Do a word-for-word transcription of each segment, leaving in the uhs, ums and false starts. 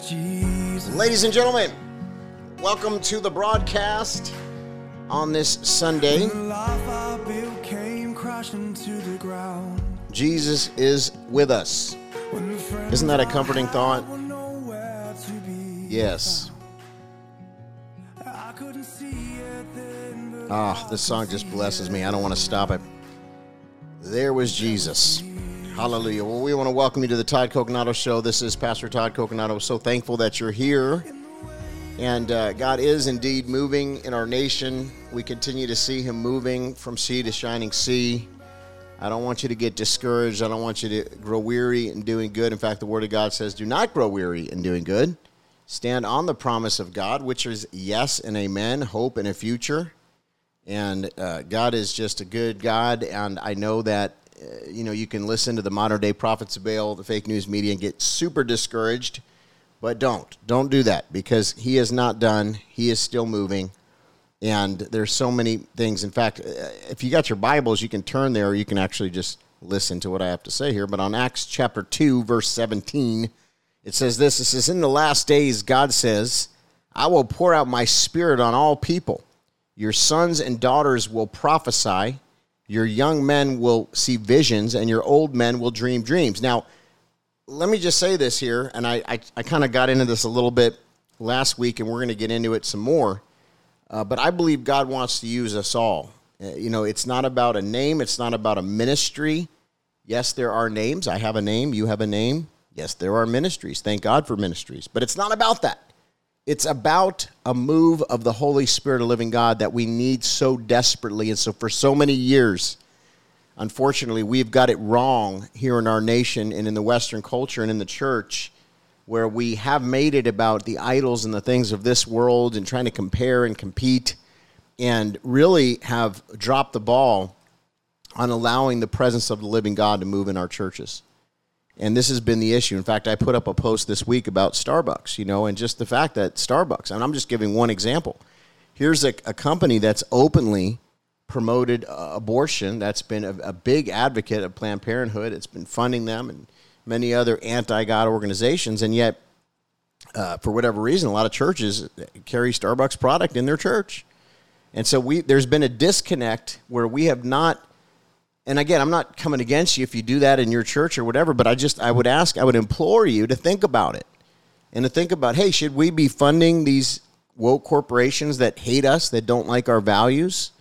is Jesus. Ladies and gentlemen, welcome to the broadcast on this Sunday. Jesus is with us. Isn't that a comforting thought? Yes. Ah, this song just blesses me. I don't want to stop it. There was Jesus. Hallelujah. Well, we want to welcome you to the Todd Coconato Show. This is Pastor Todd Coconato. So thankful that you're here. And uh, God is indeed moving in our nation. We continue to see him moving from sea to shining sea. I don't want you to get discouraged. I don't want you to grow weary in doing good. In fact, the Word of God says, do not grow weary in doing good. Stand on the promise of God, which is yes and amen, hope and a future. And uh, God is just a good God. And I know that, uh, you know, you can listen to the modern-day prophets of Baal, the fake news media, and get super discouraged. But don't. Don't do that, because he is not done. He is still moving. And there's so many things. In fact, if you got your Bibles, you can turn there, or you can actually just listen to what I have to say here. But on Acts chapter two, verse seventeen, it says this. It says, in the last days, God says, I will pour out my spirit on all people. Your sons and daughters will prophesy. Your young men will see visions, and your old men will dream dreams. Now, let me just say this here, and I, I, I kind of got into this a little bit last week, and we're going to get into it some more. Uh, but I believe God wants to use us all. Uh, you know, it's not about a name. It's not about a ministry. Yes, there are names. I have a name. You have a name. Yes, there are ministries. Thank God for ministries. But it's not about that. It's about a move of the Holy Spirit of living God that we need so desperately. And so for so many years, unfortunately, we've got it wrong here in our nation and in the Western culture and in the church, where we have made it about the idols and the things of this world and trying to compare and compete, and really have dropped the ball on allowing the presence of the living God to move in our churches. And this has been the issue. In fact, I put up a post this week about Starbucks, you know, and just the fact that Starbucks, and I'm just giving one example. Here's a, a company that's openly promoted uh, abortion, that's been a, a big advocate of Planned Parenthood. It's been funding them and many other anti-God organizations, and yet, uh, for whatever reason, a lot of churches carry Starbucks product in their church. And so we there's been a disconnect where we have not, and again, I'm not coming against you if you do that in your church or whatever, but I just, I would ask, I would implore you to think about it, and to think about, hey, should we be funding these woke corporations that hate us, that don't like our values,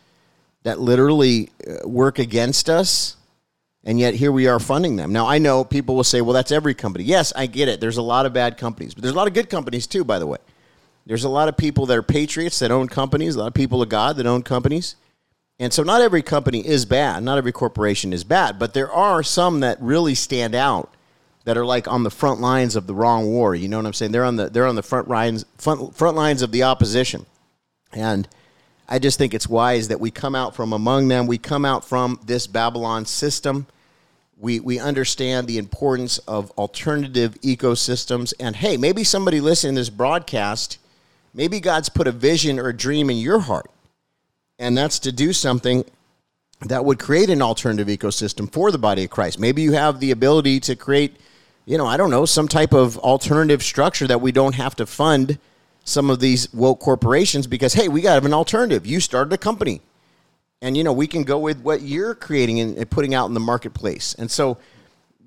that literally work against us? And yet here we are funding them. Now, I know people will say, well, that's every company. Yes, I get it. There's a lot of bad companies. But there's a lot of good companies too, by the way. There's a lot of people that are patriots that own companies, a lot of people of God that own companies. And so not every company is bad. Not every corporation is bad. But there are some that really stand out that are like on the front lines of the wrong war. You know what I'm saying? They're on the they're on the front lines, front, front lines of the opposition. And I just think it's wise that we come out from among them. We come out from this Babylon system. We we understand the importance of alternative ecosystems. And, hey, maybe somebody listening to this broadcast, maybe God's put a vision or a dream in your heart, and that's to do something that would create an alternative ecosystem for the body of Christ. Maybe you have the ability to create, you know, I don't know, some type of alternative structure that we don't have to fund some of these woke corporations, because, hey, we got to have an alternative. You started a company. And, you know, we can go with what you're creating and putting out in the marketplace. And so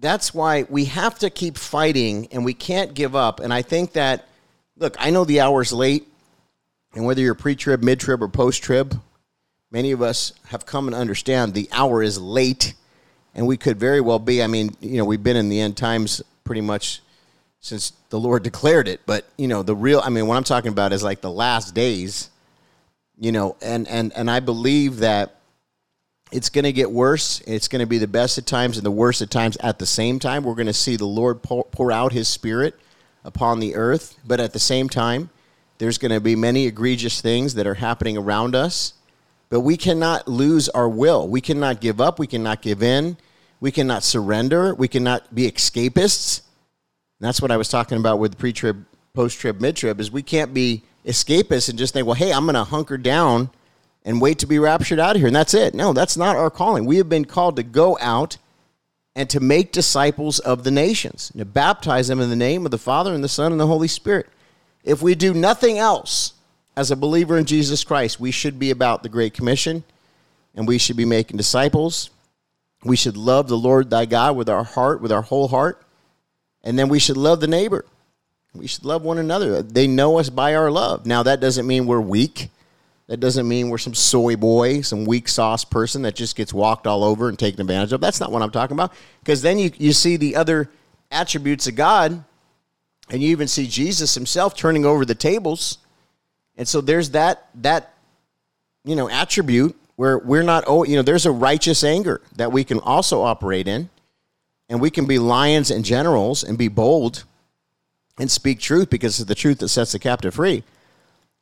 that's why we have to keep fighting, and we can't give up. And I think that, look, I know the hour's late, and whether you're pre-trib, mid-trib, or post-trib, many of us have come and understand the hour is late, and we could very well be. I mean, you know, we've been in the end times pretty much since the Lord declared it. But, you know, the real, I mean, what I'm talking about is like the last days. You know, and, and, and I believe that it's going to get worse. It's going to be the best at times and the worst at times at the same time. We're going to see the Lord pour, pour out his spirit upon the earth. But at the same time, there's going to be many egregious things that are happening around us. But we cannot lose our will. We cannot give up. We cannot give in. We cannot surrender. We cannot be escapists. And that's what I was talking about with pre-trib, post-trib, mid-trib, is we can't be escapists and just think, well, hey, I'm going to hunker down and wait to be raptured out of here, and that's it. No, that's not our calling. We have been called to go out and to make disciples of the nations, and to baptize them in the name of the Father and the Son and the Holy Spirit. If we do nothing else as a believer in Jesus Christ, we should be about the Great Commission, and we should be making disciples. We should love the Lord thy God with our heart, with our whole heart, and then we should love the neighbor. We should love one another. They know us by our love. Now, that doesn't mean we're weak. That doesn't mean we're some soy boy, some weak sauce person that just gets walked all over and taken advantage of. That's not what I'm talking about. Because then you, you see the other attributes of God, and you even see Jesus himself turning over the tables. And so there's that, that you know, attribute where we're not, oh, you know, there's a righteous anger that we can also operate in, and we can be lions and generals and be bold and speak truth, because it's the truth that sets the captive free.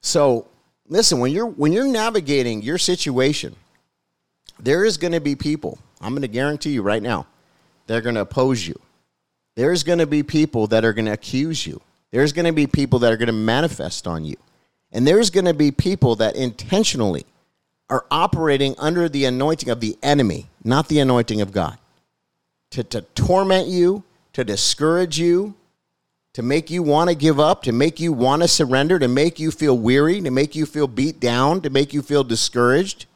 So listen, when you're when you're navigating your situation, there is going to be people, I'm going to guarantee you right now, they're going to oppose you. There's going to be people that are going to accuse you. There's going to be people that are going to manifest on you. And there's going to be people that intentionally are operating under the anointing of the enemy, not the anointing of God, to, to torment you, to discourage you, to make you want to give up, to make you want to surrender, to make you feel weary, to make you feel beat down, to make you feel discouraged.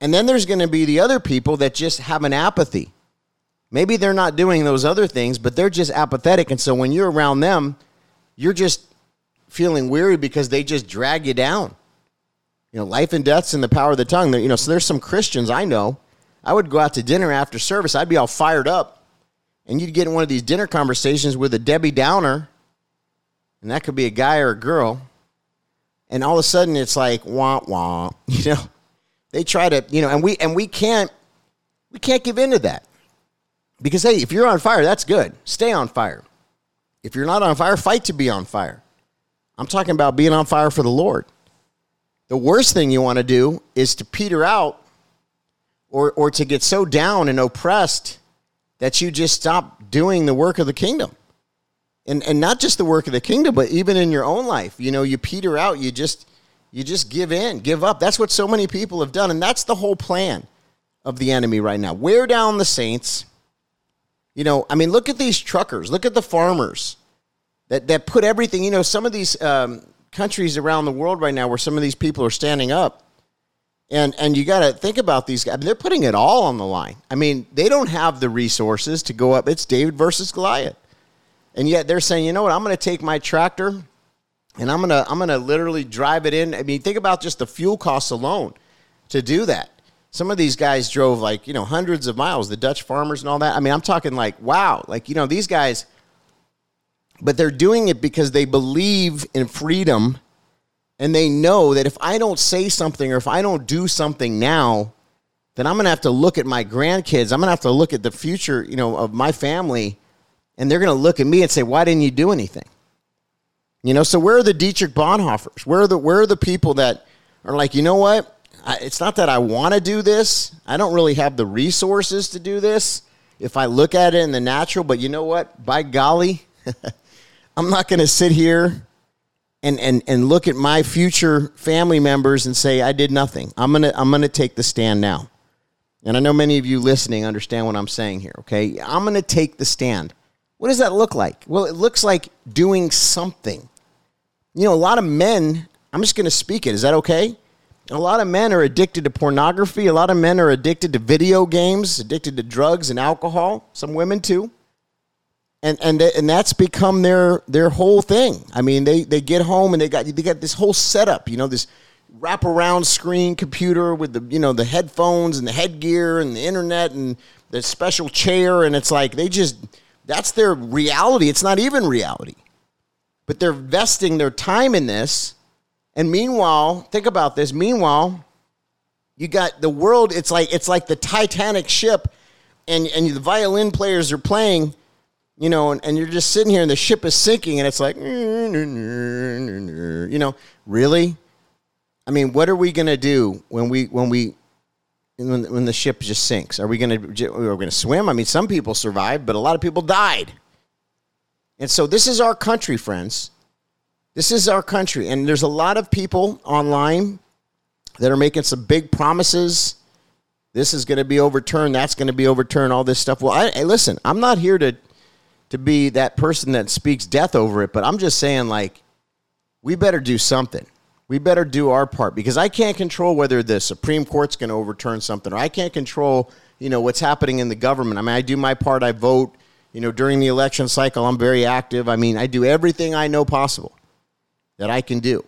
And then there's going to be the other people that just have an apathy. Maybe they're not doing those other things, but they're just apathetic. And so when you're around them, you're just feeling weary because they just drag you down. You know, life and death's in the power of the tongue. You know, so there's some Christians I know. I would go out to dinner after service. I'd be all fired up. And you'd get in one of these dinner conversations with a Debbie Downer, and that could be a guy or a girl, and all of a sudden it's like wah wah, you know. They try to, you know, and we and we can't we can't give in to that. Because hey, if you're on fire, that's good. Stay on fire. If you're not on fire, fight to be on fire. I'm talking about being on fire for the Lord. The worst thing you want to do is to peter out or or to get so down and oppressed that you just stop doing the work of the kingdom. And and not just the work of the kingdom, but even in your own life. You know, you peter out, you just you just give in, give up. That's what so many people have done, and that's the whole plan of the enemy right now. Wear down the saints. You know, I mean, look at these truckers, look at the farmers that, that put everything, you know, some of these um, countries around the world right now where some of these people are standing up. And and you got to think about these guys. I mean, they're putting it all on the line. I mean, they don't have the resources to go up. It's David versus Goliath. And yet they're saying, you know what, I'm going to take my tractor and I'm going to I'm going to literally drive it in. I mean, think about just the fuel costs alone to do that. Some of these guys drove like, you know, hundreds of miles, the Dutch farmers and all that. I mean, I'm talking like, wow, like, you know, these guys, but they're doing it because they believe in freedom. And they know that if I don't say something or if I don't do something now, then I'm going to have to look at my grandkids. I'm going to have to look at the future, you know, of my family. And they're going to look at me and say, why didn't you do anything? You know, so where are the Dietrich Bonhoeffers? Where are the, where are the people that are like, you know what? I, it's not that I want to do this. I don't really have the resources to do this if I look at it in the natural. But you know what? By golly, I'm not going to sit here And, and and look at my future family members and say, I did nothing. I'm gonna I'm gonna take the stand now. And I know many of you listening understand what I'm saying here, okay? I'm gonna take the stand. What does that look like? Well, it looks like doing something. You know, a lot of men, I'm just gonna speak it, is that okay? A lot of men are addicted to pornography, a lot of men are addicted to video games, addicted to drugs and alcohol, some women too. And and and that's become their their whole thing. I mean, they, they get home and they got they got this whole setup, you know, this wraparound screen computer with the you know the headphones and the headgear and the internet and the special chair, and it's like they just that's their reality. It's not even reality, but they're vesting their time in this. And meanwhile, think about this. Meanwhile, you got the world. It's like it's like the Titanic ship, and and the violin players are playing. You know, and, and you're just sitting here and the ship is sinking and it's like, you know, really? I mean, what are we going to do when we, when we, when, when the ship just sinks? Are we going to, are we going to swim? I mean, some people survived, but a lot of people died. And so this is our country, friends. This is our country. And there's a lot of people online that are making some big promises This is going to be overturned. That's going to be overturned. All this stuff. Well, I, I listen, I'm not here to to be that person that speaks death over it, but I'm just saying, like, we better do something. We better do our part, because I can't control whether the Supreme Court's going to overturn something, or I can't control, you know, what's happening in the government. I mean, I do my part. I vote, you know, during the election cycle. I'm very active. I mean, I do everything I know possible that I can do.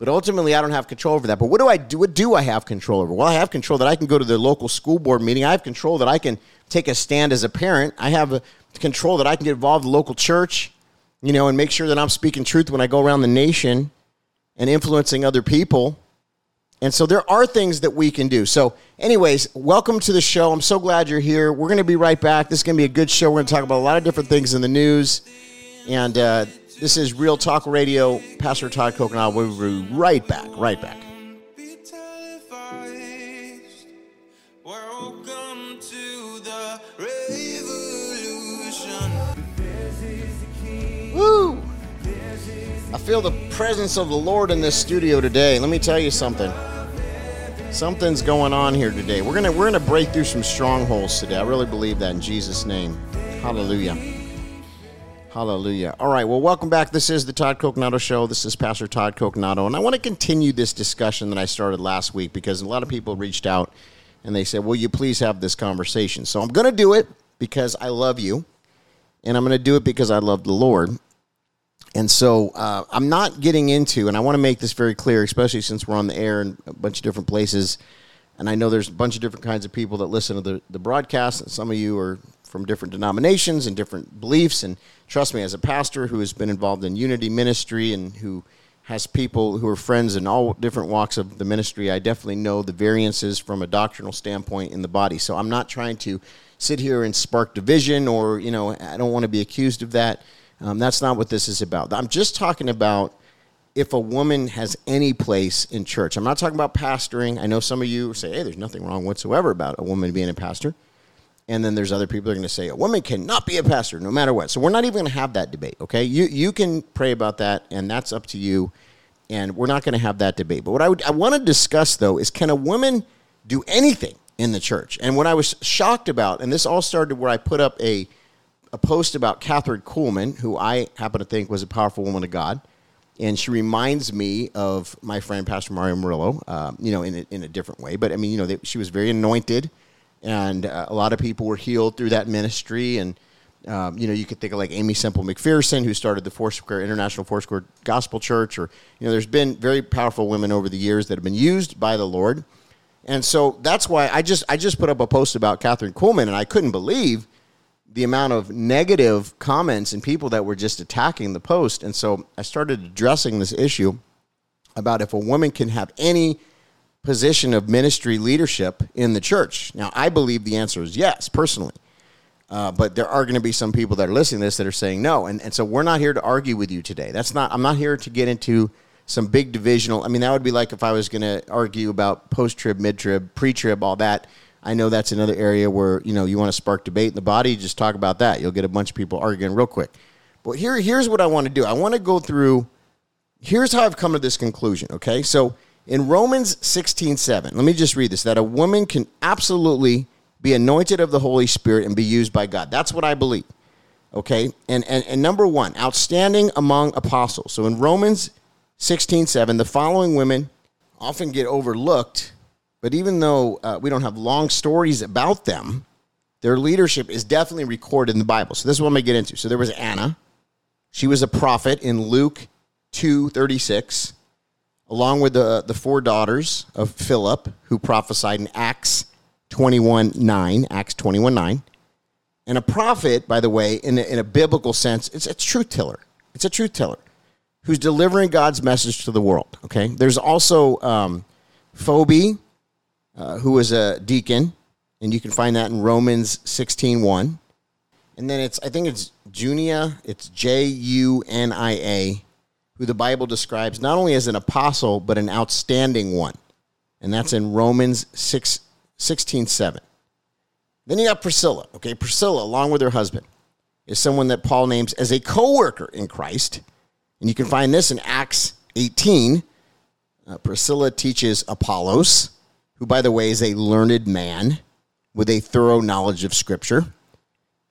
But ultimately, I don't have control over that. But what do I do? What do I have control over? Well, I have control that I can go to the local school board meeting. I have control that I can take a stand as a parent. I have a control that I can get involved in the local church, you know, and make sure that I'm speaking truth when I go around the nation and influencing other people. And so there are things that we can do. So anyways, welcome to the show. I'm so glad you're here. We're going to be right back. This is going to be a good show. We're going to talk about a lot of different things in the news. And uh, this is Real Talk Radio. Pastor Todd Coconato. We'll be right back, right back. Woo! I feel the presence of the Lord in this studio today. Let me tell you something. Something's going on here today. We're gonna we're gonna break through some strongholds today. I really believe that in Jesus' name. Hallelujah. Hallelujah. All right, well, welcome back. This is the Todd Coconato Show. This is Pastor Todd Coconato, and I want to continue this discussion that I started last week, because a lot of people reached out and they said, will you please have this conversation? So I'm going to do it because I love you, and I'm going to do it because I love the Lord. And so uh, I'm not getting into, and I want to make this very clear, especially since we're on the air in a bunch of different places, and I know there's a bunch of different kinds of people that listen to the, the broadcast, and some of you are from different denominations and different beliefs, and trust me, as a pastor who has been involved in unity ministry and who has people who are friends in all different walks of the ministry, I definitely know the variances from a doctrinal standpoint in the body. So I'm not trying to sit here and spark division, or, you know, I don't want to be accused of that. Um, that's not what this is about. I'm just talking about if a woman has any place in church. I'm not talking about pastoring. I know some of you say, hey, there's nothing wrong whatsoever about a woman being a pastor. And then there's other people that are going to say, a woman cannot be a pastor no matter what. So we're not even going to have that debate, okay? You you can pray about that, and that's up to you. And we're not going to have that debate. But what I, would, I want to discuss, though, is can a woman do anything in the church? And what I was shocked about, and this all started where I put up a... a post about Catherine Kuhlman, who I happen to think was a powerful woman of God, and she reminds me of my friend Pastor Mario Murillo, uh, you know, in a, in a different way. But I mean, you know, they, she was very anointed, and uh, a lot of people were healed through that ministry. And um, you know, you could think of like Amy Semple McPherson, who started the Four Square International Four Square Gospel Church, or you know, there's been very powerful women over the years that have been used by the Lord. And so that's why I just I just put up a post about Catherine Kuhlman, and I couldn't believe the amount of negative comments and people that were just attacking the post. And so I started addressing this issue about if a woman can have any position of ministry leadership in the church. Now, I believe the answer is yes, personally. Uh, but there are going to be some people that are listening to this that are saying no. And, and so we're not here to argue with you today. That's not. I'm not here to get into some big divisional. I mean, that would be like if I was going to argue about post-trib, mid-trib, pre-trib, all that. I know that's another area where, you know, you want to spark debate in the body, just talk about that. You'll get a bunch of people arguing real quick. But here, here's what I want to do. I want to go through, here's how I've come to this conclusion, okay? So in Romans sixteen seven, let me just read this, that a woman can absolutely be anointed of the Holy Spirit and be used by God. That's what I believe, okay? And and, and number one, outstanding among apostles. So in Romans sixteen seven, the following women often get overlooked, but even though uh, we don't have long stories about them, their leadership is definitely recorded in the Bible. So this is what I'm going to get into. So there was Anna. She was a prophet in Luke two thirty-six, along with the, the four daughters of Philip, who prophesied in Acts twenty-one nine. Acts twenty-one nine. And a prophet, by the way, in a, in a biblical sense, it's a truth teller. It's a truth teller who's delivering God's message to the world, okay? There's also um, Phoebe, Uh, who was a deacon, and you can find that in Romans sixteen one. And then it's, I think it's Junia, it's J U N I A, who the Bible describes not only as an apostle, but an outstanding one. And that's in Romans sixteen seven. Then you got Priscilla. Okay, Priscilla, along with her husband, is someone that Paul names as a co-worker in Christ. And you can find this in Acts eighteen. Uh, Priscilla teaches Apollos, who, by the way, is a learned man with a thorough knowledge of Scripture.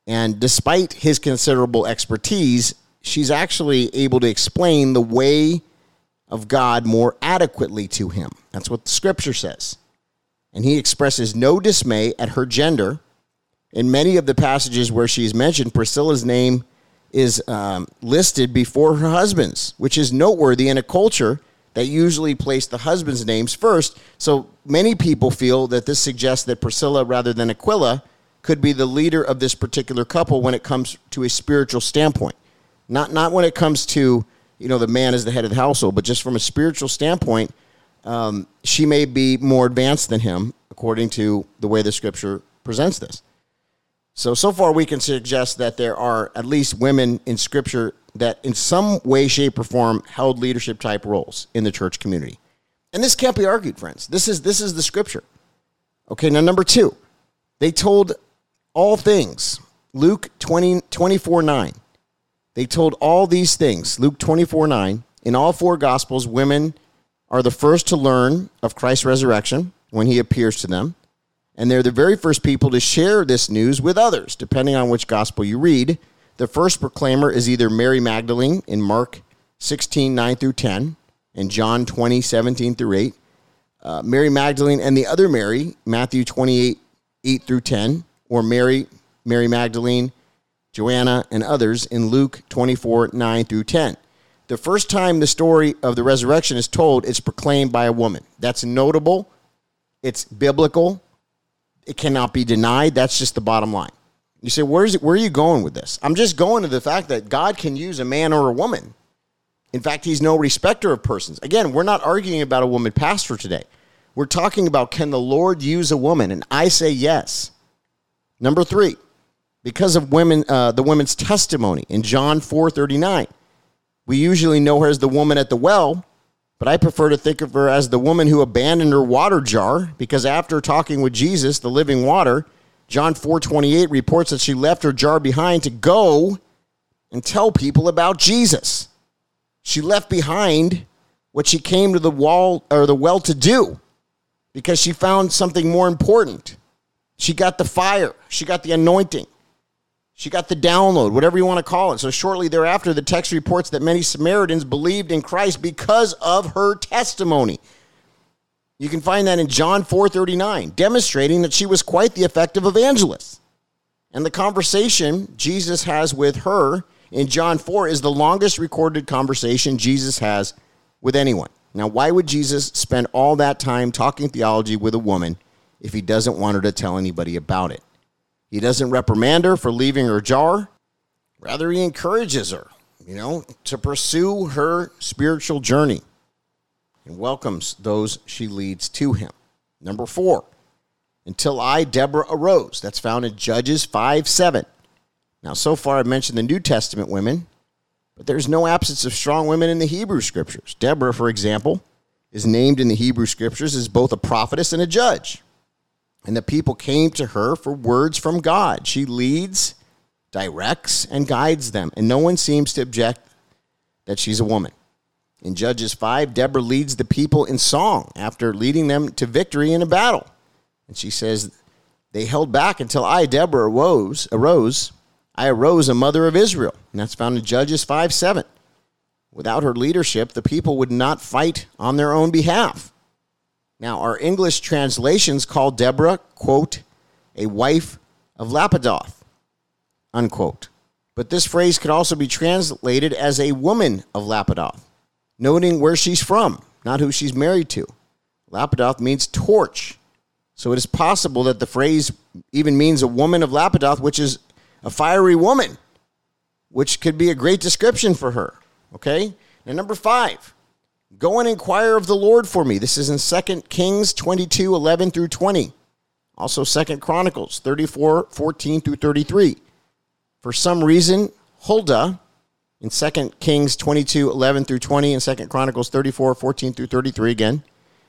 And despite his considerable expertise, she's actually able to explain the way of God more adequately to him. That's what the Scripture says. And he expresses no dismay at her gender. In many of the passages where she's mentioned, Priscilla's name is um, listed before her husband's, which is noteworthy in a culture that usually placed the husband's names first. So many people feel that this suggests that Priscilla, rather than Aquila, could be the leader of this particular couple when it comes to a spiritual standpoint. Not not when it comes to, you know, the man is the head of the household, but just from a spiritual standpoint, um, she may be more advanced than him, according to the way the Scripture presents this. So, so far we can suggest that there are at least women in Scripture that in some way, shape, or form held leadership-type roles in the church community. And this can't be argued, friends. This is this is the Scripture. Okay, now number two, they told all things. Luke twenty, twenty-four nine. They told all these things. Luke twenty-four nine. In all four Gospels, women are the first to learn of Christ's resurrection when he appears to them. And they're the very first people to share this news with others, depending on which gospel you read. The first proclaimer is either Mary Magdalene in Mark sixteen, nine through ten, and John twenty, seventeen through eight. Uh, Mary Magdalene and the other Mary, Matthew twenty-eight, eight through ten, or Mary, Mary Magdalene, Joanna, and others in Luke twenty-four, nine through ten. The first time the story of the resurrection is told, it's proclaimed by a woman. That's notable. It's biblical. It cannot be denied. That's just the bottom line. You say, where is it? Where are you going with this? I'm just going to the fact that God can use a man or a woman. In fact, he's no respecter of persons. Again, we're not arguing about a woman pastor today. We're talking about, can the Lord use a woman? And I say yes. Number three, because of women, uh, the women's testimony in John four thirty-nine. We usually know her as the woman at the well, but I prefer to think of her as the woman who abandoned her water jar, because after talking with Jesus, the living water, John four twenty-eight reports that she left her jar behind to go and tell people about Jesus. She left behind what she came to the wall or the well to do, because she found something more important. She got the fire. She got the anointing. She got the download, whatever you want to call it. So shortly thereafter, the text reports that many Samaritans believed in Christ because of her testimony. You can find that in John four thirty-nine, demonstrating that she was quite the effective evangelist. And the conversation Jesus has with her in John four is the longest recorded conversation Jesus has with anyone. Now, why would Jesus spend all that time talking theology with a woman if he doesn't want her to tell anybody about it? He doesn't reprimand her for leaving her jar. Rather, he encourages her, you know, to pursue her spiritual journey, and welcomes those she leads to him. Number four, until I, Deborah, arose. That's found in Judges five seven. Now, so far I've mentioned the New Testament women, but there's no absence of strong women in the Hebrew Scriptures. Deborah, for example, is named in the Hebrew Scriptures as both a prophetess and a judge. And the people came to her for words from God. She leads, directs, and guides them. And no one seems to object that she's a woman. In Judges five, Deborah leads the people in song after leading them to victory in a battle. And she says, they held back until I, Deborah, arose. arose. I arose a mother of Israel. And that's found in Judges five seven. Without her leadership, the people would not fight on their own behalf. Now, our English translations call Deborah, quote, a wife of Lapidoth, unquote. But this phrase could also be translated as a woman of Lapidoth, noting where she's from, not who she's married to. Lapidoth means torch. So it is possible that the phrase even means a woman of Lapidoth, which is a fiery woman, which could be a great description for her. Okay? And number five, go and inquire of the Lord for me. This is in Second Kings twenty-two, eleven through twenty. Also Second Chronicles thirty-four, fourteen through thirty-three. For some reason, Huldah, in Second Kings twenty-two, eleven through twenty, and Second Chronicles thirty-four, fourteen through thirty-three again,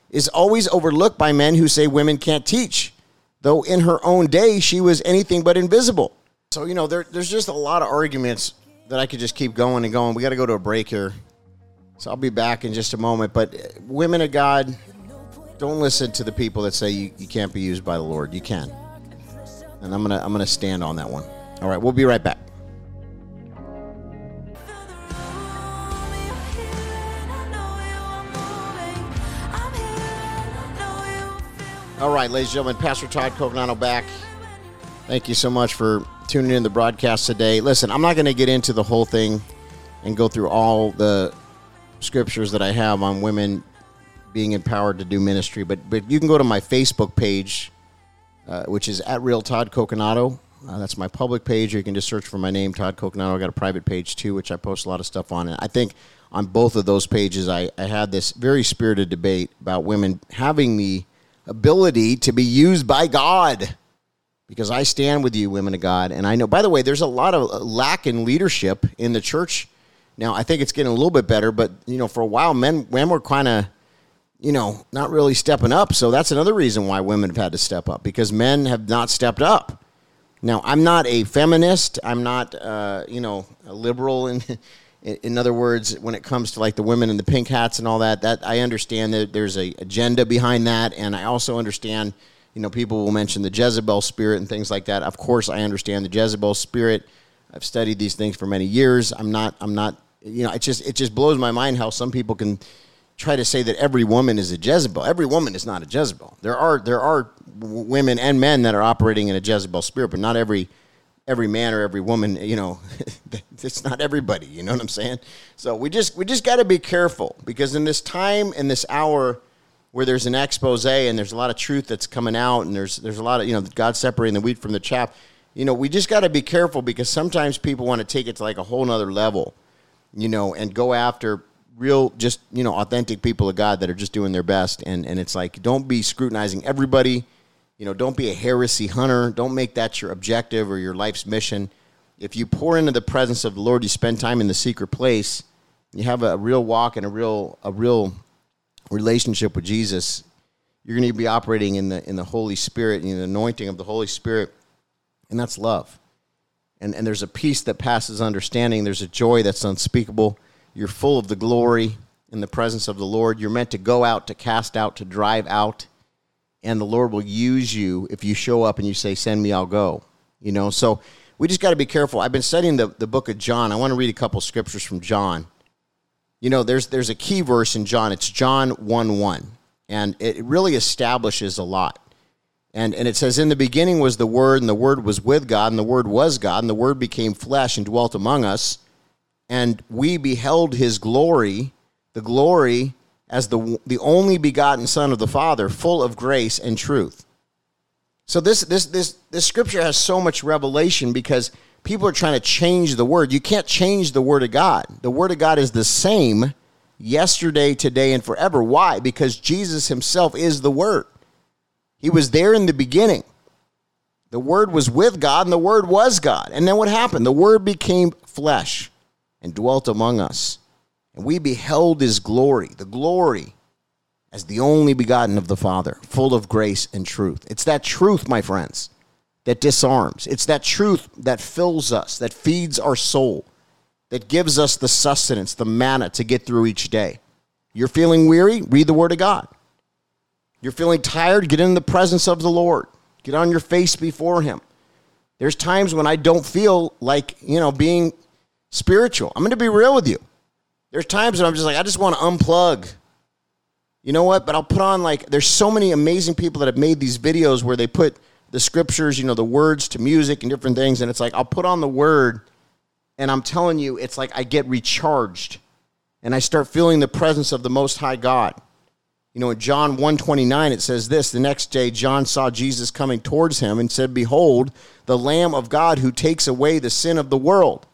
is always overlooked by men who say women can't teach, though in her own day she was anything but invisible. So, you know, there, there's just a lot of arguments that I could just keep going and going. We got to go to a break here, so I'll be back in just a moment. But women of God, Don't listen to the people that say you, you can't be used by the Lord. You can. And I'm going to I'm going to stand on that one. All right, we'll be right back. All right, ladies and gentlemen, Pastor Todd Coconato back. Thank you so much for tuning in to the broadcast today. Listen, I'm not going to get into the whole thing and go through all the scriptures that I have on women being empowered to do ministry, but but you can go to my Facebook page, uh, which is at Real Todd Coconato. Uh, that's my public page, or you can just search for my name, Todd Coconato. I got a private page too, which I post a lot of stuff on. And I think on both of those pages, I, I had this very spirited debate about women having the ability to be used by God, because I stand with you, women of God. And I know, by the way, there's a lot of lack in leadership in the church now. I think it's getting a little bit better, but you know, for a while, men men were kind of, you know, not really stepping up. So that's another reason why women have had to step up, because men have not stepped up. Now, I'm not a feminist. I'm not, uh, you know, a liberal. In in other words, when it comes to like the women in the pink hats and all that, that I understand that there's a agenda behind that. And I also understand, you know, people will mention the Jezebel spirit and things like that. Of course, I understand the Jezebel spirit. I've studied these things for many years. I'm not, I'm not, you know, it just, it just blows my mind how some people can try to say that every woman is a Jezebel. Every woman is not a Jezebel. There are, there are women and men that are operating in a Jezebel spirit, but not every every man or every woman, you know, it's not everybody, you know what I'm saying? So we just we just got to be careful, because in this time, in this hour where there's an expose and there's a lot of truth that's coming out, and there's there's a lot of, you know, God separating the wheat from the chaff, you know, we just got to be careful, because sometimes people want to take it to like a whole nother level, you know, and go after real, just, you know, authentic people of God that are just doing their best. And, and it's like, don't be scrutinizing everybody. You know, don't be a heresy hunter. Don't make that your objective or your life's mission. If you pour into the presence of the Lord, you spend time in the secret place, you have a real walk and a real a real relationship with Jesus, you're going to be operating in the in the Holy Spirit and the anointing of the Holy Spirit, and that's love. And and there's a peace that passes understanding. There's a joy that's unspeakable. You're full of the glory in the presence of the Lord. You're meant to go out, to cast out, to drive out. And the Lord will use you if you show up and you say, send me, I'll go. You know, so we just got to be careful. I've been studying the, the book of John. I want to read a couple scriptures from John. You know, there's there's a key verse in John. It's John one one. And it really establishes a lot. And, and it says, in the beginning was the Word, and the Word was with God, and the Word was God, and the Word became flesh and dwelt among us. And we beheld his glory, the glory as the the only begotten Son of the Father, full of grace and truth. So this this this this scripture has so much revelation, because people are trying to change the word. You can't change the word of God. The word of God is the same yesterday, today, and forever. Why? Because Jesus himself is the word. He was there in the beginning. The word was with God, and the word was God. And then what happened? The word became flesh and dwelt among us. And we beheld his glory, the glory as the only begotten of the Father, full of grace and truth. It's that truth, my friends, that disarms. It's that truth that fills us, that feeds our soul, that gives us the sustenance, the manna to get through each day. You're feeling weary? Read the Word of God. You're feeling tired? Get in the presence of the Lord. Get on your face before him. There's times when I don't feel like, you know, being spiritual. I'm going to be real with you. There's times when I'm just like, I just want to unplug. You know what? But I'll put on, like, there's so many amazing people that have made these videos where they put the scriptures, you know, the words to music and different things. And it's like, I'll put on the word, and I'm telling you, it's like I get recharged. And I start feeling the presence of the Most High God. You know, in John one twenty-nine, it says this, the next day John saw Jesus coming towards him and said, behold, the Lamb of God who takes away the sin of the world.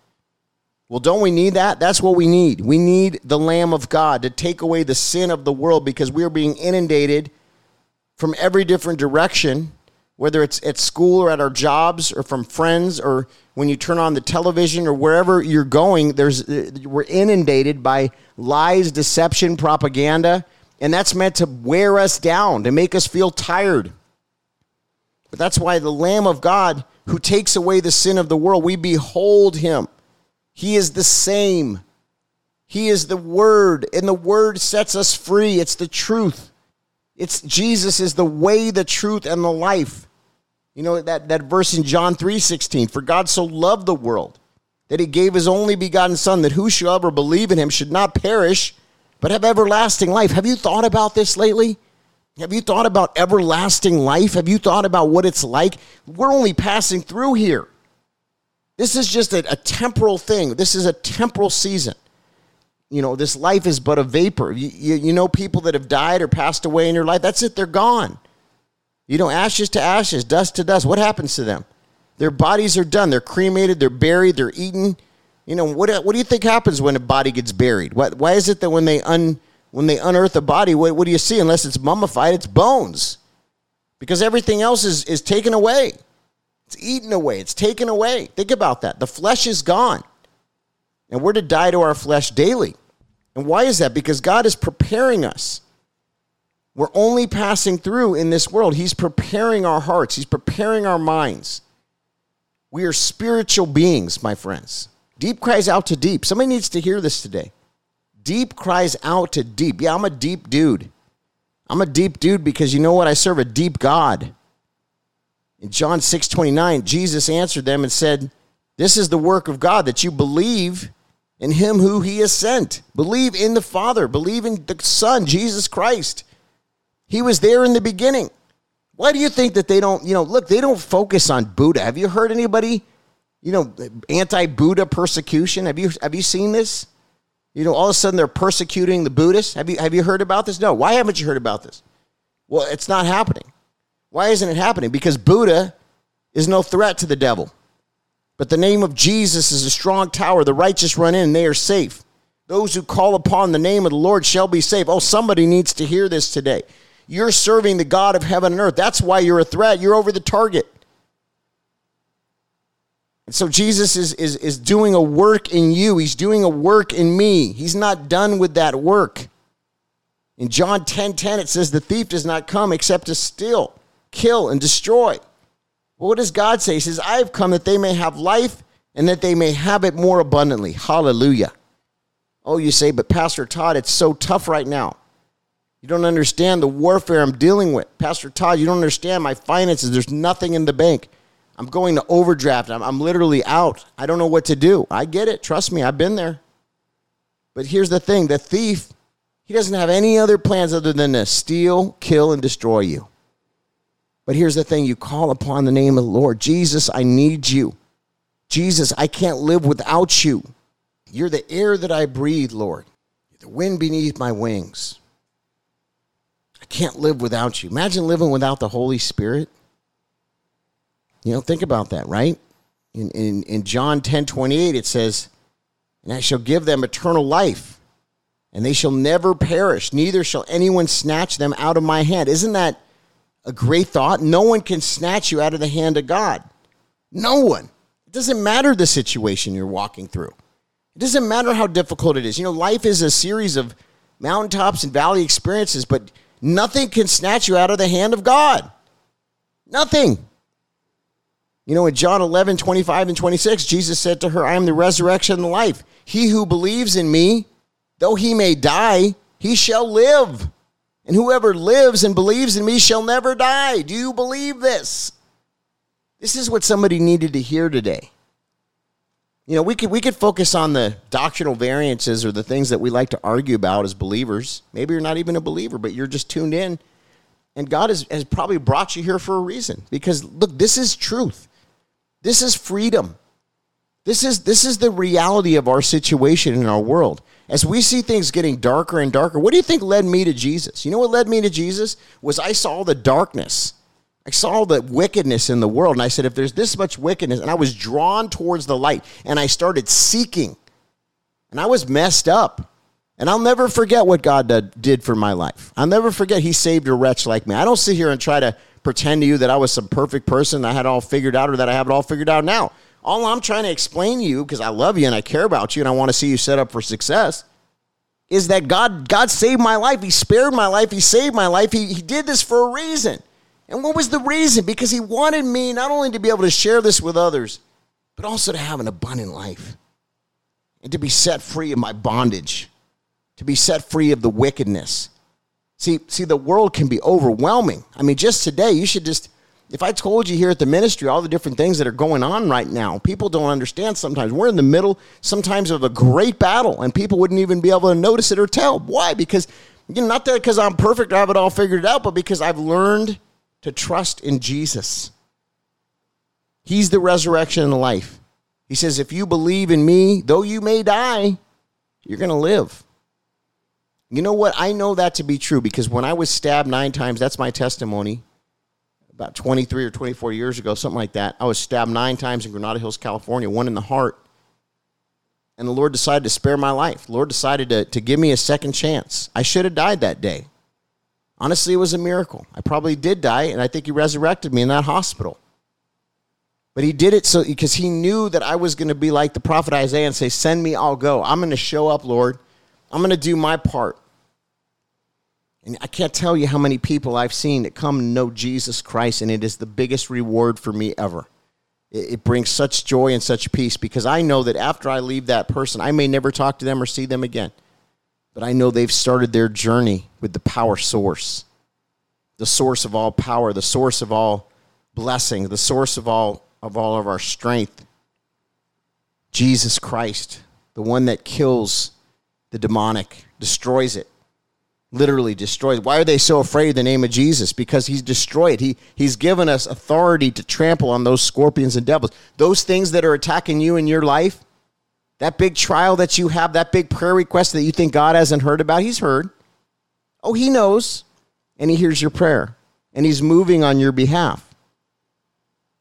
Well, don't we need that? That's what we need. We need the Lamb of God to take away the sin of the world, because we are being inundated from every different direction, whether it's at school or at our jobs or from friends or when you turn on the television or wherever you're going, there's we're inundated by lies, deception, propaganda, and that's meant to wear us down, to make us feel tired. But that's why the Lamb of God who takes away the sin of the world, we behold him. He is the same. He is the Word, and the Word sets us free. It's the truth. It's Jesus is the way, the truth, and the life. You know, that, that verse in John three sixteen, for God so loved the world that he gave his only begotten son, that whosoever believe in him should not perish, but have everlasting life. Have you thought about this lately? Have you thought about everlasting life? Have you thought about what it's like? We're only passing through here. This is just a, a temporal thing. This is a temporal season. You know, this life is but a vapor. You, you, you know people that have died or passed away in your life. That's it. They're gone. You know, ashes to ashes, dust to dust. What happens to them? Their bodies are done. They're cremated. They're buried. They're eaten. You know, what What do you think happens when a body gets buried? Why, why is it that when they un, when they unearth a body, what, what do you see? Unless it's mummified, it's bones. Because everything else is, is taken away. It's eaten away. It's taken away. Think about that. The flesh is gone. And we're to die to our flesh daily. And why is that? Because God is preparing us. We're only passing through in this world. He's preparing our hearts. He's preparing our minds. We are spiritual beings, my friends. Deep cries out to deep. Somebody needs to hear this today. Deep cries out to deep. Yeah, I'm a deep dude. I'm a deep dude because you know what? I serve a deep God. In John six twenty-nine, Jesus answered them and said, this is the work of God, that you believe in him who he has sent. Believe in the Father. Believe in the Son, Jesus Christ. He was there in the beginning. Why do you think that they don't, you know, look, they don't focus on Buddha. Have you heard anybody, you know, anti-Buddha persecution? Have you have you seen this? You know, all of a sudden they're persecuting the Buddhists. Have you have you heard about this? No. Why haven't you heard about this? Well, it's not happening. Why isn't it happening? Because Buddha is no threat to the devil. But the name of Jesus is a strong tower. The righteous run in and they are safe. Those who call upon the name of the Lord shall be safe. Oh, somebody needs to hear this today. You're serving the God of heaven and earth. That's why you're a threat. You're over the target. And so Jesus is, is, is doing a work in you. He's doing a work in me. He's not done with that work. In John ten ten, it says, the thief does not come except to steal, kill, and destroy. Well, what does God say? He says, I have come that they may have life and that they may have it more abundantly. Hallelujah. Oh, you say, but Pastor Todd, it's so tough right now. You don't understand the warfare I'm dealing with. Pastor Todd, you don't understand my finances. There's nothing in the bank. I'm going to overdraft. I'm, I'm literally out. I don't know what to do. I get it. Trust me, I've been there. But here's the thing. The thief, he doesn't have any other plans other than to steal, kill, and destroy you. But here's the thing, you call upon the name of the Lord. Jesus, I need you. Jesus, I can't live without you. You're the air that I breathe, Lord. You're the wind beneath my wings. I can't live without you. Imagine living without the Holy Spirit. You know, think about that, right? In, in, in John ten twenty-eight, it says, and I shall give them eternal life, and they shall never perish, neither shall anyone snatch them out of my hand. Isn't that a great thought? No one can snatch you out of the hand of God. No one. It doesn't matter the situation you're walking through. It doesn't matter how difficult it is. You know, life is a series of mountaintops and valley experiences, but nothing can snatch you out of the hand of God. Nothing. You know, in John eleven twenty-five and twenty-six, Jesus said to her, I am the resurrection and the life. He who believes in me, though he may die, he shall live. And whoever lives and believes in me shall never die. Do you believe this? This is what somebody needed to hear today. You know, we could we could focus on the doctrinal variances or the things that we like to argue about as believers. Maybe you're not even a believer, but you're just tuned in. And God has, has probably brought you here for a reason. Because, look, this is truth. This is freedom. This is this is the reality of our situation in our world. As we see things getting darker and darker, what do you think led me to Jesus? You know what led me to Jesus was I saw the darkness. I saw the wickedness in the world, and I said, if there's this much wickedness, and I was drawn towards the light, and I started seeking, and I was messed up. And I'll never forget what God did for my life. I'll never forget he saved a wretch like me. I don't sit here and try to pretend to you that I was some perfect person I had all figured out or that I have it all figured out now. All I'm trying to explain to you, because I love you and I care about you and I want to see you set up for success, is that God God saved my life. He spared my life. He saved my life. He, he did this for a reason. And what was the reason? Because he wanted me not only to be able to share this with others, but also to have an abundant life and to be set free of my bondage, to be set free of the wickedness, See, see, the world can be overwhelming. I mean, just today, you should just, if I told you here at the ministry all the different things that are going on right now, people don't understand sometimes. We're in the middle sometimes of a great battle, and people wouldn't even be able to notice it or tell. Why? Because, you know, not that because I'm perfect or I have it all figured out, but because I've learned to trust in Jesus. He's the resurrection and the life. He says, if you believe in me, though you may die, you're going to live. You know what? I know that to be true because when I was stabbed nine times, that's my testimony, about twenty-three or twenty-four years ago, something like that. I was stabbed nine times in Granada Hills, California, one in the heart. And the Lord decided to spare my life. The Lord decided to, to give me a second chance. I should have died that day. Honestly, it was a miracle. I probably did die, and I think he resurrected me in that hospital. But he did it so because he knew that I was going to be like the prophet Isaiah and say, send me, I'll go. I'm going to show up, Lord. I'm going to do my part. And I can't tell you how many people I've seen that come and know Jesus Christ, and it is the biggest reward for me ever. It, it brings such joy and such peace because I know that after I leave that person, I may never talk to them or see them again. But I know they've started their journey with the power source, the source of all power, the source of all blessing, the source of all of all of our strength, Jesus Christ, the one that kills the demonic, destroys it, literally destroys. Why are they so afraid of the name of Jesus? Because he's destroyed. He, he's given us authority to trample on those scorpions and devils. Those things that are attacking you in your life, that big trial that you have, that big prayer request that you think God hasn't heard about, he's heard. Oh, he knows, and he hears your prayer, and he's moving on your behalf.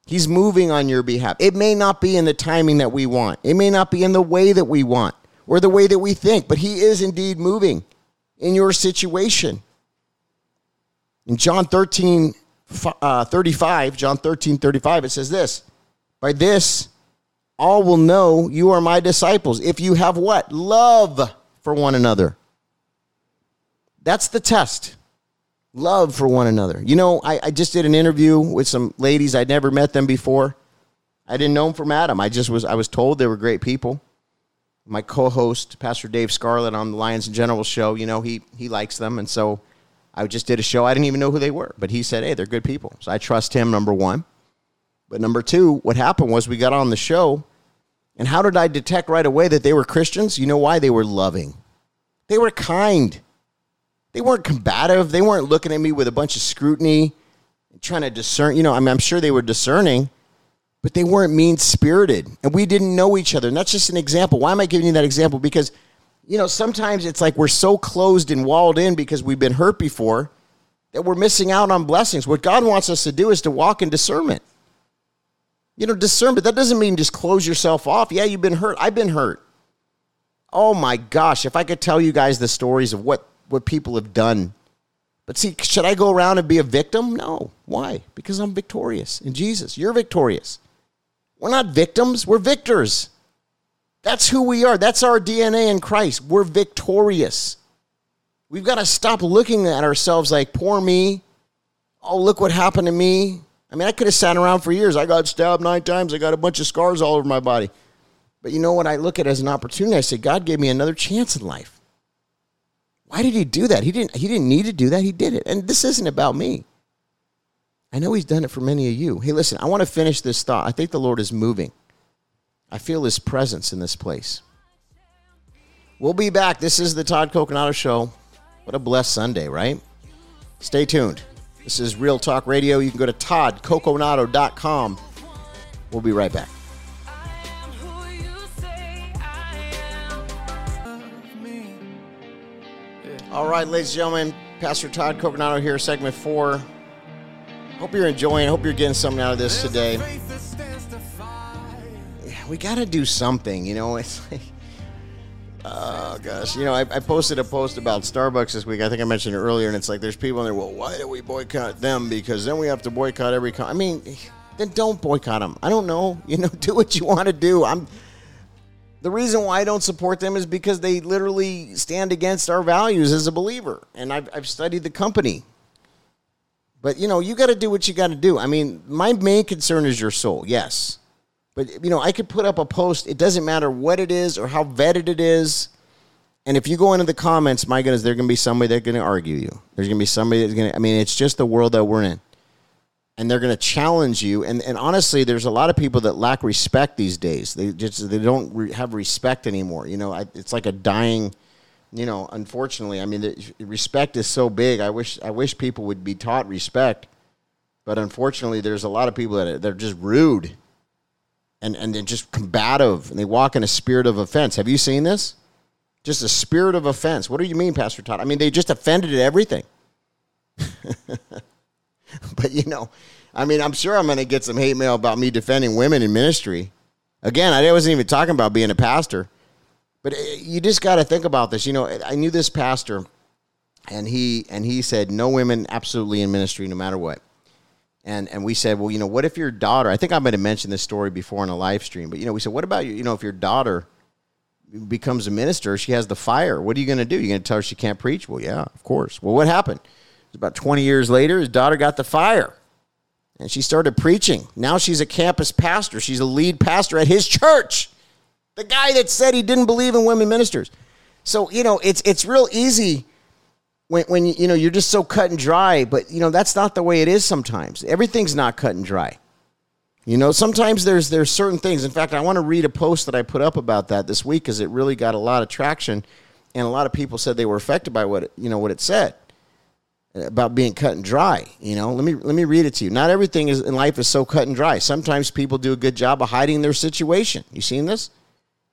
He's moving on your behalf. It may not be in the timing that we want. It may not be in the way that we want or the way that we think, but he is indeed moving in your situation. In John thirteen, uh, thirty-five, John thirteen, thirty-five, it says this, by this, all will know you are my disciples. If you have what? Love for one another. That's the test. Love for one another. You know, I, I just did an interview with some ladies. I'd never met them before. I didn't know them from Adam. I just was, I was told they were great people. My co-host, Pastor Dave Scarlett on the Lions and Generals show, you know, he he likes them. And so I just did a show. I didn't even know who they were. But he said, hey, they're good people. So I trust him, number one. But number two, what happened was we got on the show. And how did I detect right away that they were Christians? You know why? They were loving. They were kind. They weren't combative. They weren't looking at me with a bunch of scrutiny, trying to discern. You know, I mean, I'm sure they were discerning, but they weren't mean-spirited. And we didn't know each other. And that's just an example. Why am I giving you that example? Because, you know, sometimes it's like we're so closed and walled in because we've been hurt before that we're missing out on blessings. What God wants us to do is to walk in discernment. You know, discernment, that doesn't mean just close yourself off. Yeah, you've been hurt. I've been hurt. Oh, my gosh. If I could tell you guys the stories of what what people have done. But see, should I go around and be a victim? No. Why? Because I'm victorious in Jesus. You're victorious. We're not victims. We're victors. That's who we are. That's our D N A in Christ. We're victorious. We've got to stop looking at ourselves like, poor me. Oh, look what happened to me. I mean, I could have sat around for years. I got stabbed nine times. I got a bunch of scars all over my body. But you know what? I look at it as an opportunity. I say, God gave me another chance in life. Why did he do that? He didn't, he didn't need to do that. He did it. And this isn't about me. I know he's done it for many of you. Hey, listen, I want to finish this thought. I think the Lord is moving. I feel his presence in this place. We'll be back. This is the Todd Coconato Show. What a blessed Sunday, right? Stay tuned. This is Real Talk Radio. You can go to todd coconato dot com. We'll be right back. All right, ladies and gentlemen, Pastor Todd Coconato here, segment four. Hope you're enjoying. Hope you're getting something out of this today. Yeah, we got to do something, you know. It's like, oh, gosh. You know, I, I posted a post about Starbucks this week. I think I mentioned it earlier, and it's like there's people in there, well, why do we boycott them? Because then we have to boycott every con-. I mean, then don't boycott them. I don't know. You know, do what you want to do. I'm... The reason why I don't support them is because they literally stand against our values as a believer. And I've, I've studied the company. But, you know, you got to do what you got to do. I mean, my main concern is your soul, yes. But, you know, I could put up a post. It doesn't matter what it is or how vetted it is. And if you go into the comments, my goodness, there's going to be somebody that's going to argue you. There's going to be somebody that's going to, I mean, it's just the world that we're in. And they're going to challenge you. And, and honestly, there's a lot of people that lack respect these days. They just, they don't re- have respect anymore. You know, I, it's like a dying, you know, unfortunately. I mean, the, respect is so big. I wish, I wish people would be taught respect. But unfortunately, there's a lot of people that are, they're just rude. And, and they're just combative. And they walk in a spirit of offense. Have you seen this? Just a spirit of offense. What do you mean, Pastor Todd? I mean, they just offended at everything. But, you know, I mean, I'm sure I'm going to get some hate mail about me defending women in ministry. Again, I wasn't even talking about being a pastor. But you just got to think about this. You know, I knew this pastor, and he and he said, no women absolutely in ministry no matter what. And and we said, well, you know, what if your daughter, I think I might have mentioned this story before in a live stream, but, you know, we said, what about, you, you know, if your daughter becomes a minister, she has the fire. What are you going to do? You're going to tell her she can't preach? Well, yeah, of course. Well, what happened? It was about twenty years later, his daughter got the fire, and she started preaching. Now she's a campus pastor. She's a lead pastor at his church. The guy that said he didn't believe in women ministers. So, you know, it's it's real easy when, when you know, you're just so cut and dry, but, you know, that's not the way it is sometimes. Everything's not cut and dry. You know, sometimes there's there's certain things. In fact, I want to read a post that I put up about that this week because it really got a lot of traction, and a lot of people said they were affected by what it, you know what it said about being cut and dry. You know, let me let me read it to you. Not everything is in life is so cut and dry. Sometimes people do a good job of hiding their situation. You seen this?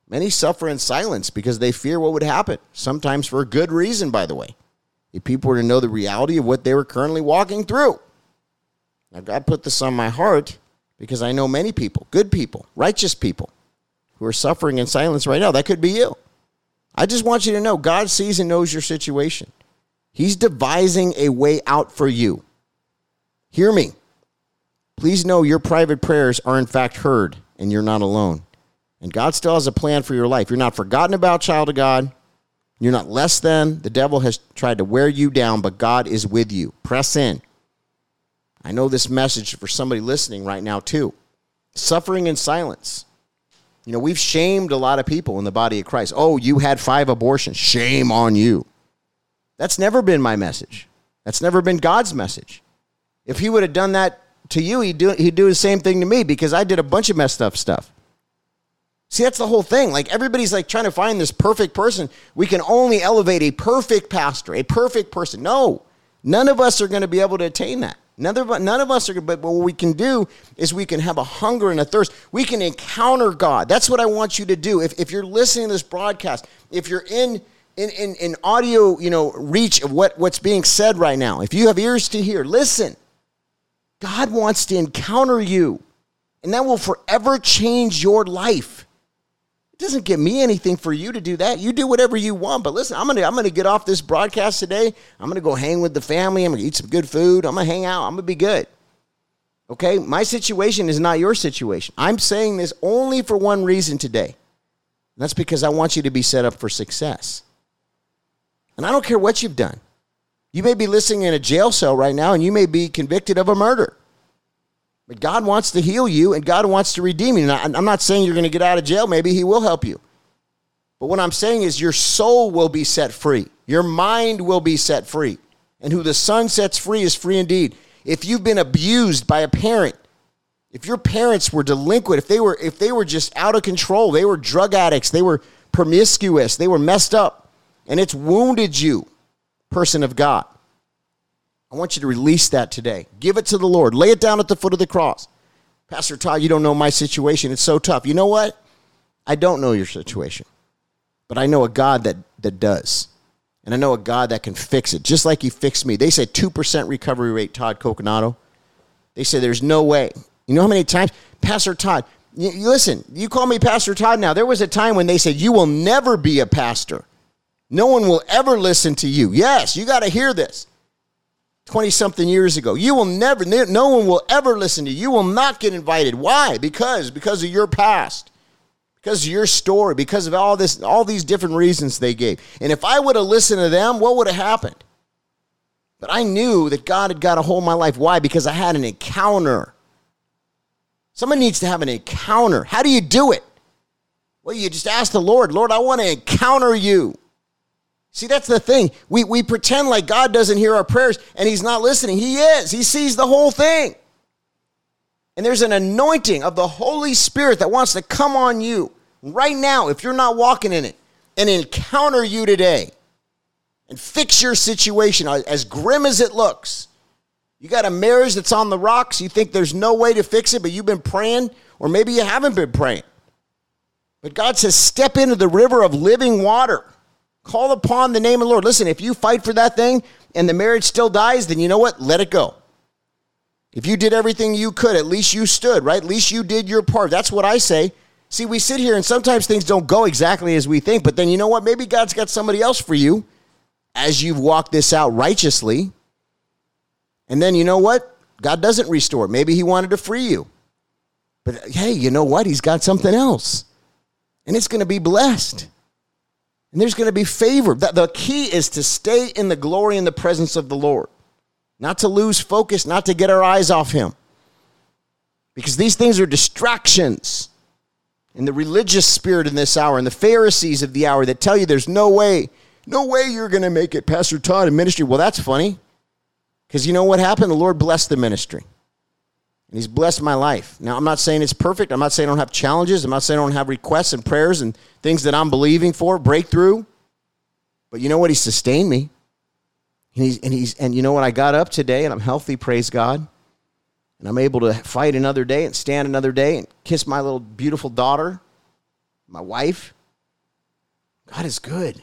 Many suffer in silence because they fear what would happen. Sometimes for a good reason, by the way. If people were to know the reality of what they were currently walking through. Now, God put this on my heart. Because I know many people, good people, righteous people, who are suffering in silence right now. That could be you. I just want you to know God sees and knows your situation. He's devising a way out for you. Hear me. Please know your private prayers are in fact heard, and you're not alone. And God still has a plan for your life. You're not forgotten about, child of God. You're not less than. The devil has tried to wear you down, but God is with you. Press in. I know this message for somebody listening right now, too. Suffering in silence. You know, we've shamed a lot of people in the body of Christ. Oh, you had five abortions. Shame on you. That's never been my message. That's never been God's message. If he would have done that to you, he'd do, he'd do the same thing to me because I did a bunch of messed up stuff. See, that's the whole thing. Like, everybody's, like, trying to find this perfect person. We can only elevate a perfect pastor, a perfect person. No, none of us are going to be able to attain that. None of, none of us are, but what we can do is we can have a hunger and a thirst. We can encounter God. That's what I want you to do. If, if you're listening to this broadcast, if you're in in, in, in audio, you know, reach of what, what's being said right now, if you have ears to hear, listen. God wants to encounter you, and that will forever change your life. It doesn't give me anything for you to do that. You do whatever you want. But listen, I'm going to I'm gonna get off this broadcast today. I'm going to go hang with the family. I'm going to eat some good food. I'm going to hang out. I'm going to be good. Okay? My situation is not your situation. I'm saying this only for one reason today. And that's because I want you to be set up for success. And I don't care what you've done. You may be listening in a jail cell right now, and you may be convicted of a murder. But God wants to heal you, and God wants to redeem you. Now, I'm not saying you're going to get out of jail. Maybe he will help you. But what I'm saying is your soul will be set free. Your mind will be set free. And who the Son sets free is free indeed. If you've been abused by a parent, if your parents were delinquent, if they were, if they were just out of control, they were drug addicts, they were promiscuous, they were messed up, and it's wounded you, person of God. I want you to release that today. Give it to the Lord. Lay it down at the foot of the cross. Pastor Todd, you don't know my situation. It's so tough. You know what? I don't know your situation, but I know a God that, that does, and I know a God that can fix it, just like he fixed me. They say two percent recovery rate, Todd Coconato. They say there's no way. You know how many times? Pastor Todd, you, you listen, you call me Pastor Todd now. There was a time when they said, you will never be a pastor. No one will ever listen to you. Yes, you got to hear this. twenty-something years ago. You will never, no one will ever listen to you. You will not get invited. Why? Because, because of your past, because of your story, because of all this, all these different reasons they gave. And if I would have listened to them, what would have happened? But I knew that God had got a hold of my life. Why? Because I had an encounter. Someone needs to have an encounter. How do you do it? Well, you just ask the Lord, Lord, I want to encounter you. See, that's the thing. We we pretend like God doesn't hear our prayers and he's not listening. He is. He sees the whole thing. And there's an anointing of the Holy Spirit that wants to come on you right now if you're not walking in it and encounter you today and fix your situation as grim as it looks. You got a marriage that's on the rocks. You think there's no way to fix it, but you've been praying, or maybe you haven't been praying. But God says, step into the river of living water. Call upon the name of the Lord. Listen, if you fight for that thing and the marriage still dies, then you know what? Let it go. If you did everything you could, at least you stood, right? At least you did your part. That's what I say. See, we sit here and sometimes things don't go exactly as we think, but then you know what? Maybe God's got somebody else for you as you've walked this out righteously. And then you know what? God doesn't restore. Maybe he wanted to free you. But hey, you know what? He's got something else. And it's going to be blessed. And there's going to be favor. The key is to stay in the glory and the presence of the Lord. Not to lose focus, not to get our eyes off him. Because these things are distractions. And the religious spirit in this hour and the Pharisees of the hour that tell you there's no way, no way you're going to make it, Pastor Todd, in ministry. Well, that's funny. Because you know what happened? The Lord blessed the ministry. And he's blessed my life. Now, I'm not saying it's perfect. I'm not saying I don't have challenges. I'm not saying I don't have requests and prayers and things that I'm believing for, breakthrough. But you know what? He sustained me. And, he's, and, he's, and you know what? I got up today, and I'm healthy, praise God. And I'm able to fight another day and stand another day and kiss my little beautiful daughter, my wife. God is good.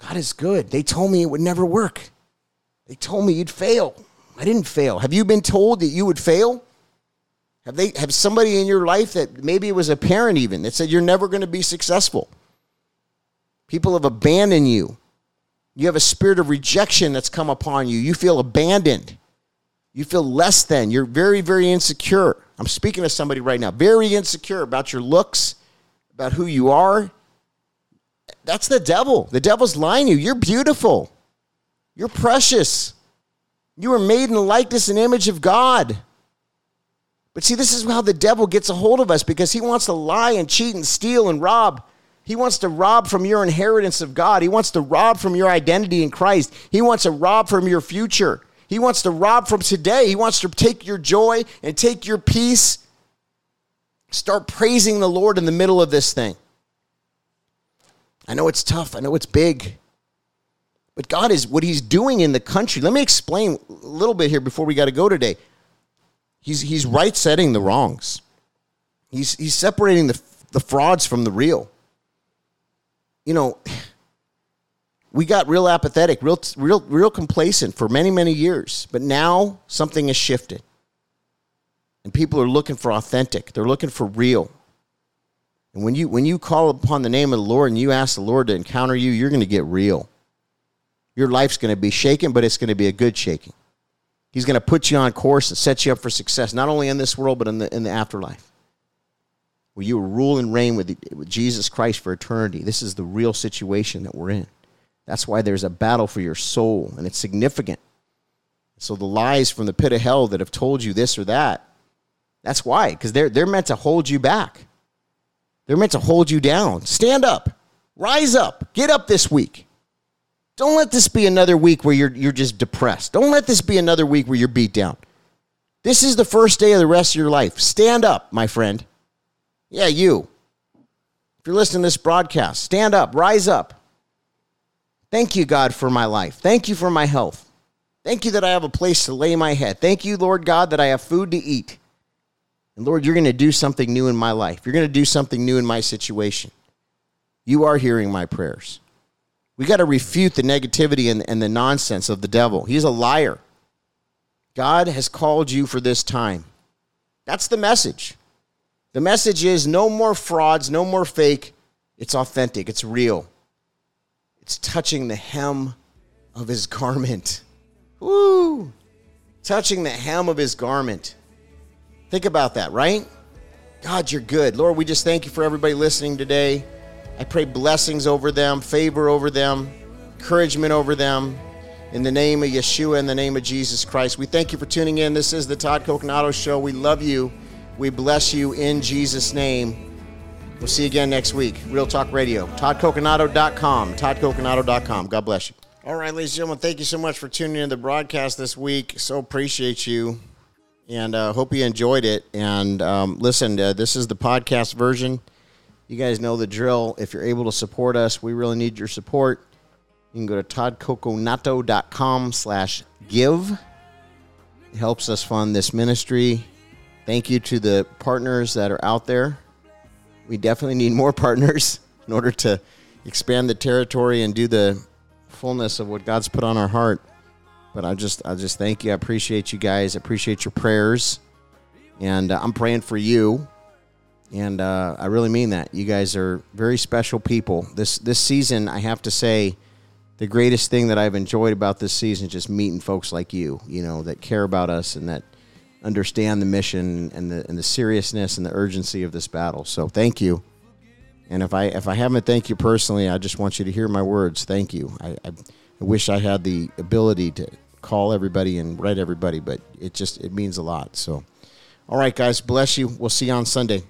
God is good. They told me it would never work. They told me you'd fail. I didn't fail. Have you been told that you would fail? Have they? Have somebody in your life that maybe it was a parent even that said you're never going to be successful? People have abandoned you. You have a spirit of rejection that's come upon you. You feel abandoned. You feel less than. You're very, very insecure. I'm speaking to somebody right now. Very insecure about your looks, about who you are. That's the devil. The devil's lying to you. You're beautiful. You're precious. You were made in the likeness and image of God. But see, this is how the devil gets a hold of us because he wants to lie and cheat and steal and rob. He wants to rob from your inheritance of God. He wants to rob from your identity in Christ. He wants to rob from your future. He wants to rob from today. He wants to take your joy and take your peace. Start praising the Lord in the middle of this thing. I know it's tough. I know it's big. But God is what he's doing in the country. Let me explain a little bit here before we got to go today. He's he's right setting the wrongs. He's he's separating the the frauds from the real. You know, we got real apathetic, real real real complacent for many many years, but now something has shifted. And people are looking for authentic. They're looking for real. And when you when you call upon the name of the Lord and you ask the Lord to encounter you, you're going to get real. Your life's going to be shaken, but it's going to be a good shaking. He's going to put you on course and set you up for success, not only in this world, but in the in the afterlife, where you will rule and reign with, the, with Jesus Christ for eternity. This is the real situation that we're in. That's why there's a battle for your soul, and it's significant. So the lies from the pit of hell that have told you this or that, that's why, because they're, they're meant to hold you back. They're meant to hold you down. Stand up. Rise up. Get up this week. Don't let this be another week where you're you're just depressed. Don't let this be another week where you're beat down. This is the first day of the rest of your life. Stand up, my friend. Yeah, you. If you're listening to this broadcast, stand up, rise up. Thank you, God, for my life. Thank you for my health. Thank you that I have a place to lay my head. Thank you, Lord God, that I have food to eat. And Lord, you're going to do something new in my life. You're going to do something new in my situation. You are hearing my prayers. We got to refute the negativity and, and the nonsense of the devil. He's a liar. God has called you for this time. That's the message. The message is no more frauds, no more fake. It's authentic. It's real. It's touching the hem of his garment. Woo! Touching the hem of his garment. Think about that, right? God, you're good. Lord, we just thank you for everybody listening today. I pray blessings over them, favor over them, encouragement over them. In the name of Yeshua, in the name of Jesus Christ, we thank you for tuning in. This is the Todd Coconato Show. We love you. We bless you in Jesus' name. We'll see you again next week. Real Talk Radio. Todd Coconato dot com. Todd Coconato dot com. God bless you. All right, ladies and gentlemen, thank you so much for tuning in to the broadcast this week. So appreciate you. And uh, hope you enjoyed it. And um, listen, uh, this is the podcast version. You guys know the drill. If you're able to support us, we really need your support. You can go to todd coconato dot com slash give. It helps us fund this ministry. Thank you to the partners that are out there. We definitely need more partners in order to expand the territory and do the fullness of what God's put on our heart. But I just I just thank you. I appreciate you guys. I appreciate your prayers. And uh, I'm praying for you. And uh, I really mean that. You guys are very special people. This this season, I have to say, the greatest thing that I've enjoyed about this season is just meeting folks like you, you know, that care about us and that understand the mission and the and the seriousness and the urgency of this battle. So thank you. And if I if I haven't thanked you personally, I just want you to hear my words. Thank you. I, I I wish I had the ability to call everybody and write everybody, but it just, it means a lot. So, all right, guys, bless you. We'll see you on Sunday.